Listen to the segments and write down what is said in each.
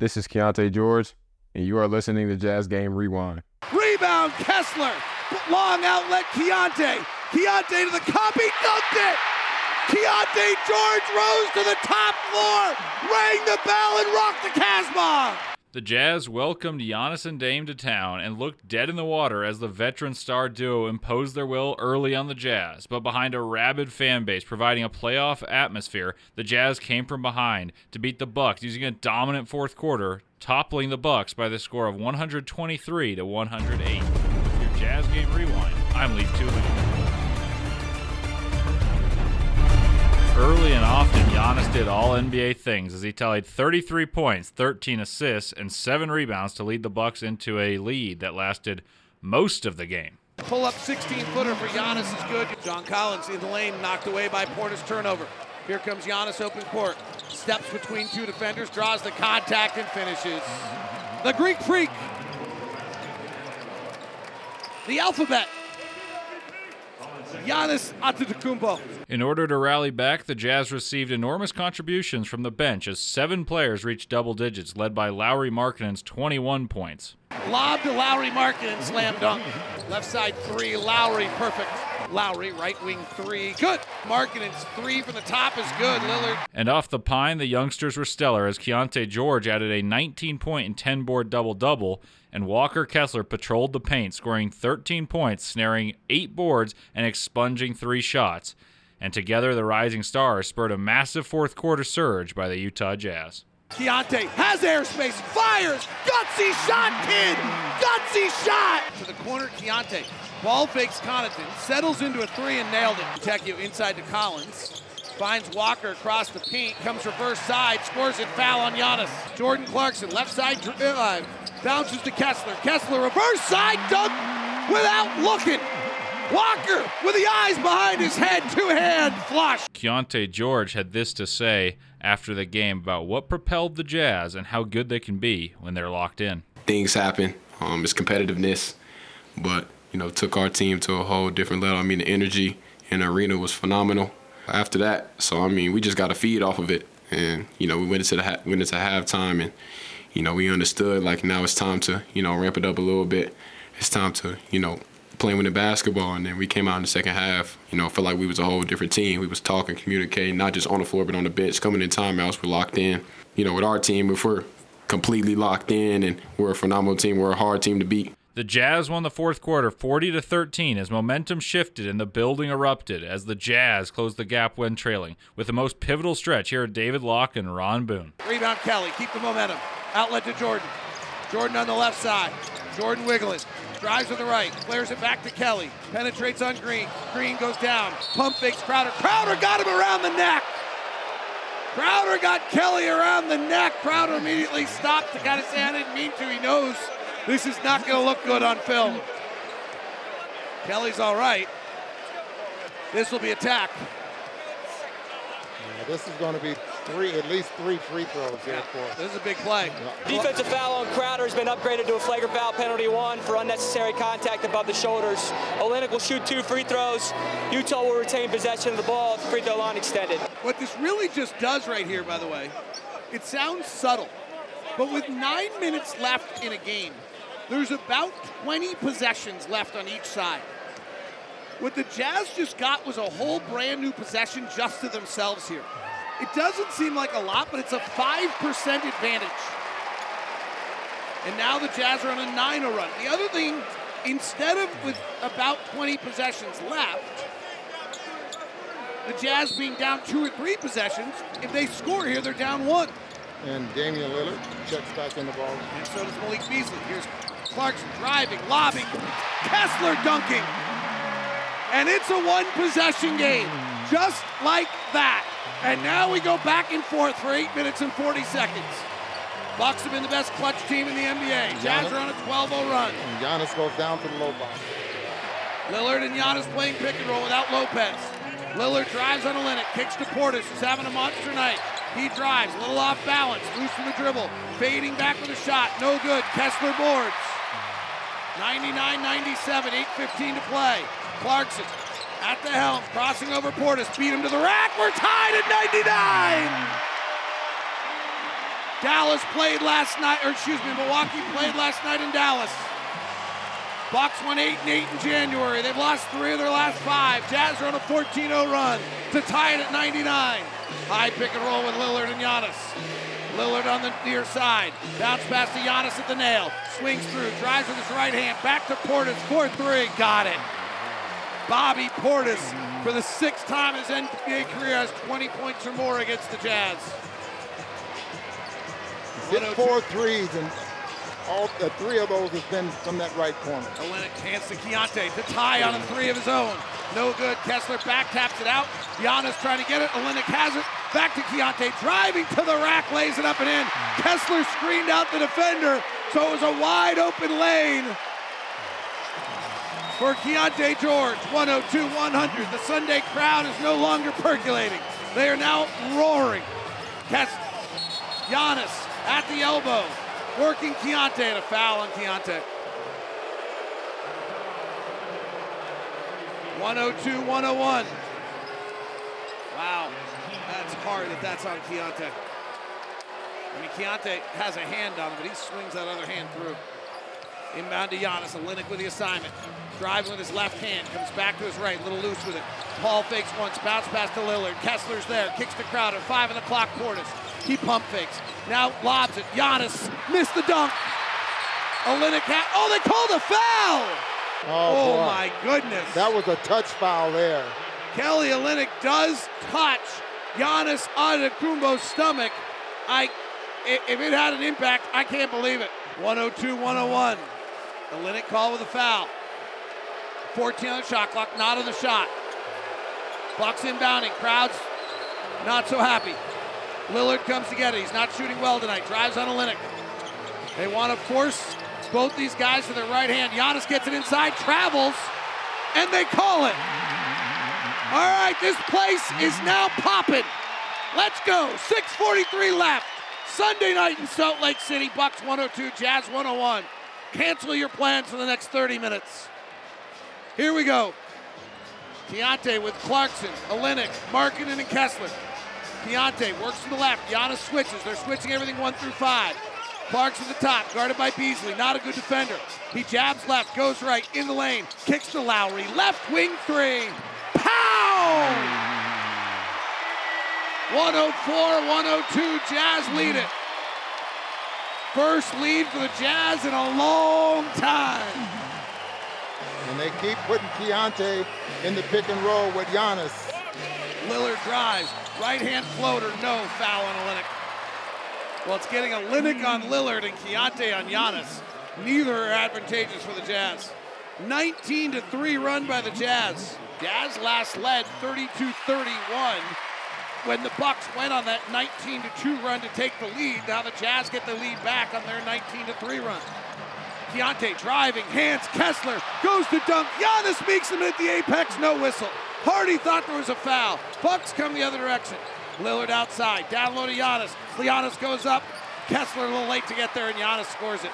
This is Keyonte George, and you are listening to Jazz Game Rewind. Rebound, Kessler. Long outlet, Keyonte. Keyonte to the copy, dunked it! Keyonte George rose to the top floor, rang the bell, and rocked the Casbah! The Jazz welcomed Giannis and Dame to town and looked dead in the water as the veteran star duo imposed their will early on the Jazz, but behind a rabid fan base providing a playoff atmosphere, the Jazz came from behind to beat the Bucks using a dominant fourth quarter, toppling the Bucks by the score of 123 to 108. With your Jazz Game Rewind, I'm Lee Two. Early and often, Giannis did all NBA things as he tallied 33 points, 13 assists, and 7 rebounds to lead the Bucks into a lead that lasted most of the game. Pull-up 16-footer for Giannis is good. John Collins in the lane, knocked away by Portis, turnover. Here comes Giannis, open court. Steps between two defenders, draws the contact, and finishes. The Greek Freak. The Alphabet. Giannis Antetokounmpo. In order to rally back, the Jazz received enormous contributions from the bench as 7 players reached double digits, led by Lauri Markkanen's 21 points. Lob to Lauri Markkanen, slam dunk. Left side three, Lauri, perfect. Lauri, right wing three, good. Markkanen's three from the top is good, Lillard. And off the pine, the youngsters were stellar as Keyonte George added a 19-point and 10-board double-double, and Walker Kessler patrolled the paint, scoring 13 points, snaring 8 boards, and expunging 3 shots. And together, the rising stars spurred a massive fourth-quarter surge by the Utah Jazz. Keyonte has airspace, fires, gutsy shot, kid, gutsy shot! To the corner, Keyonte, ball fakes Connaughton, settles into a three and nailed it. Teku inside to Collins, finds Walker across the paint, comes reverse side, scores and foul on Giannis. Jordan Clarkson, left side drive, bounces to Kessler, Kessler reverse side dunk without looking. Walker with the eyes behind his head, two-hand flush. Keyonte George had this to say after the game about what propelled the Jazz and how good they can be when they're locked in. Things happen. It's competitiveness, but took our team to a whole different level. The energy in the arena was phenomenal. After that, we just got to feed off of it, and we went into halftime, and we understood now it's time to ramp it up a little bit. It's time to playing with the basketball, and then we came out in the second half, felt like we was a whole different team. We was talking, communicating, not just on the floor, but on the bench. Coming in timeouts, we're locked in. With our team, if we're completely locked in and we're a phenomenal team, we're a hard team to beat. The Jazz won the fourth quarter 40-13 as momentum shifted and the building erupted as the Jazz closed the gap when trailing. With the most pivotal stretch, here are David Locke and Ron Boone. Rebound Kelly, keep the momentum. Outlet to Jordan. Jordan on the left side. Jordan wiggling. Drives with the right, flares it back to Kelly, penetrates on Green. Green goes down, pump fakes Crowder. Crowder got him around the neck. Crowder got Kelly around the neck. Crowder immediately stopped. The guy to say, I didn't mean to. He knows this is not going to look good on film. Kelly's all right. This will be attack. Yeah, this is going to be at least three free throws here for us. This is a big play. Defensive foul on Crowder has been upgraded to a flagrant foul, penalty 1 for unnecessary contact above the shoulders. Olynyk will shoot 2 free throws. Utah will retain possession of the ball at the free throw line extended. What this really just does right here, by the way, it sounds subtle, but with 9 minutes left in a game, there's about 20 possessions left on each side. What the Jazz just got was a whole brand new possession just to themselves here. It doesn't seem like a lot, but it's a 5% advantage. And now the Jazz are on a 9-0 run. The other thing, instead of with about 20 possessions left, the Jazz being down 2 or 3 possessions, if they score here, they're down 1. And Damian Lillard checks back in the ball. And so does Malik Beasley. Here's Clarkson driving, lobbing, Kessler dunking. And it's a 1-possession game, just like that. And now we go back and forth for 8 minutes and 40 seconds. Bucks have been the best clutch team in the NBA. Jazz are on a 12-0 run. And Giannis goes down to the low block. Lillard and Giannis playing pick and roll without Lopez. Lillard drives on Olynyk, kicks to Portis, who's having a monster night. He drives, a little off balance, loose from the dribble, fading back with a shot, no good. Kessler boards. 99-97, 8:15 to play. Clarkson at the helm, crossing over Portis, beat him to the rack. We're tied at 99. Milwaukee played last night in Dallas. Bucks won 8-8 in January. They've lost 3 of their last 5. Jazz are on a 14-0 run to tie it at 99. High pick and roll with Lillard and Giannis. Lillard on the near side. Bounce pass to Giannis at the nail. Swings through, drives with his right hand. Back to Portis, 4-3, got it. Bobby Portis, for the 6th time in his NBA career, has 20 points or more against the Jazz. Hit 4 threes, and all 3 of those have been from that right corner. Olynyk hands to Keyonte to tie on a 3 of his own. No good. Kessler back taps it out. Giannis trying to get it. Olynyk has it. Back to Keyonte, driving to the rack, lays it up and in. Kessler screened out the defender, so it was a wide open lane for Keyonte George. 102-100. The Sunday crowd is no longer percolating. They are now roaring. Kessler. Giannis at the elbow, working Keyonte, and a foul on Keyonte. 102-101. Wow, that's hard that that's on Keyonte. I mean, Keyonte has a hand on him, but he swings that other hand through. Inbound to Giannis, Olynyk with the assignment. Driving with his left hand, comes back to his right, a little loose with it. Paul fakes once, bounce pass to Lillard. Kessler's there, kicks to Crowder, 5 on the clock, Portis. He pump fakes, now lobs it. Giannis missed the dunk. Olynyk they called a foul! Oh my goodness. That was a touch foul there. Kelly Olynyk does touch Giannis Antetokounmpo's stomach. If it had an impact, I can't believe it. 102-101. Olynyk called with a foul. 14 on the shot clock, not on the shot. Bucks inbounding, crowd's not so happy. Lillard comes to get it. He's not shooting well tonight. Drives on Olynyk. They want to force both these guys to their right hand. Giannis gets it inside, travels, and they call it. All right, this place is now popping. Let's go. 6:43 left. Sunday night in Salt Lake City. Bucks 102, Jazz 101. Cancel your plans for the next 30 minutes. Here we go. Keyonte with Clarkson, Olynyk, Markkanen, and Kessler. Keyonte works to the left. Giannis switches. They're switching everything 1 through 5. Clark's at the top, guarded by Beasley. Not a good defender. He jabs left, goes right, in the lane. Kicks to Lauri. Left wing 3. Pow! 104-102. Jazz lead it. First lead for the Jazz in a long time. And they keep putting Keyonte in the pick and roll with Giannis. Lillard drives. Right hand floater, no foul on Olynyk. Well, it's getting Olynyk on Lillard and Keyonte on Giannis. Neither are advantageous for the Jazz. 19-3 run by the Jazz. Jazz last led 32-31 when the Bucks went on that 19-2 run to take the lead. Now the Jazz get the lead back on their 19-3 run. Keyonte driving, hands Kessler, goes to dunk. Giannis meets him at the apex, no whistle. Hardy thought there was a foul. Bucks come the other direction. Lillard outside, down low to Giannis. Giannis goes up. Kessler a little late to get there, and Giannis scores it.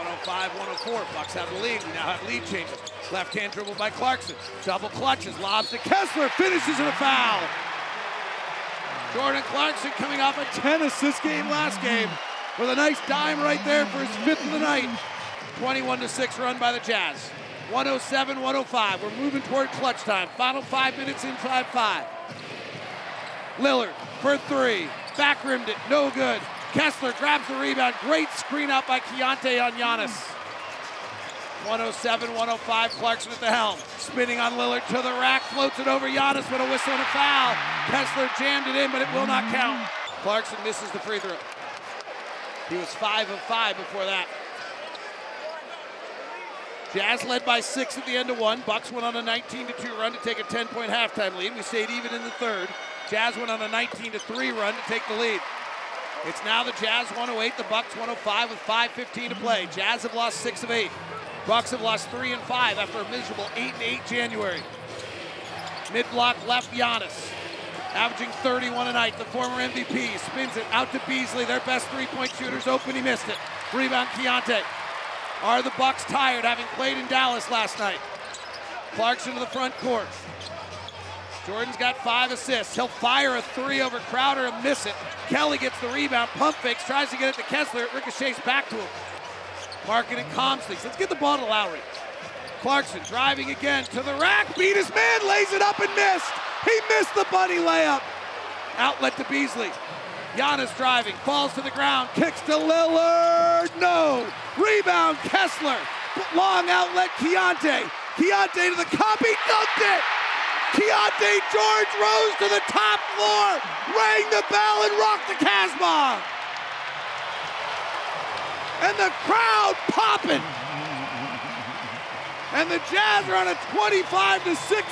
105-104, Bucks have the lead. We now have lead changes. Left-hand dribble by Clarkson. Double clutches, lobs to Kessler, finishes in a foul. Jordan Clarkson coming off a 10-assist game last game with a nice dime right there for his 5th of the night. 21-6 run by the Jazz. 107-105, we're moving toward clutch time. Final 5 minutes inside 5. Lillard for 3, back rimmed it, no good. Kessler grabs the rebound, great screen out by Keyonte on Giannis. 107-105, Clarkson at the helm. Spinning on Lillard to the rack, floats it over Giannis with a whistle and a foul. Kessler jammed it in, but it will not count. Clarkson misses the free throw. He was 5 of 5 before that. Jazz led by 6 at the end of 1. Bucks went on a 19-2 run to take a 10-point halftime lead. We stayed even in the 3rd. Jazz went on a 19-3 run to take the lead. It's now the Jazz 108, the Bucks 105 with 5:15 to play. Jazz have lost 6 of 8. Bucks have lost 3 and 5 after a miserable 8 and 8 January. Mid-block left Giannis, averaging 31 a night. The former MVP spins it out to Beasley. Their best three-point shooter's open. He missed it. Rebound Keyonte. Are the Bucks tired, having played in Dallas last night? Clarkson to the front court. Jordan's got 5 assists. He'll fire a three over Crowder and miss it. Kelly gets the rebound, pump fakes, tries to get it to Kessler. It ricochets back to him. Markkanen calms things. Let's get the ball to Lauri. Clarkson driving again to the rack. Beat his man, lays it up and missed. He missed the bunny layup. Outlet to Beasley. Giannis driving, falls to the ground, kicks to Lillard. No. Rebound Kessler. Long outlet Keyonte. Keyonte to the copy, dunked it. Keyonte George rose to the top floor, rang the bell, and rocked the Casbah. And the crowd popping. And the Jazz are on a 25-6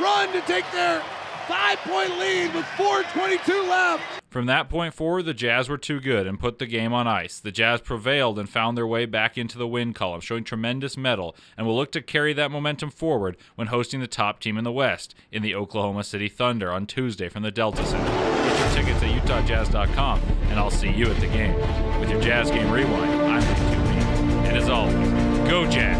run to take their 5-point lead with 4:22 left. From that point forward, the Jazz were too good and put the game on ice. The Jazz prevailed and found their way back into the win column, showing tremendous mettle, and will look to carry that momentum forward when hosting the top team in the West in the Oklahoma City Thunder on Tuesday from the Delta Center. Get your tickets at UtahJazz.com, and I'll see you at the game. With your Jazz Game Rewind, I'm Lee Two, and as always, go Jazz!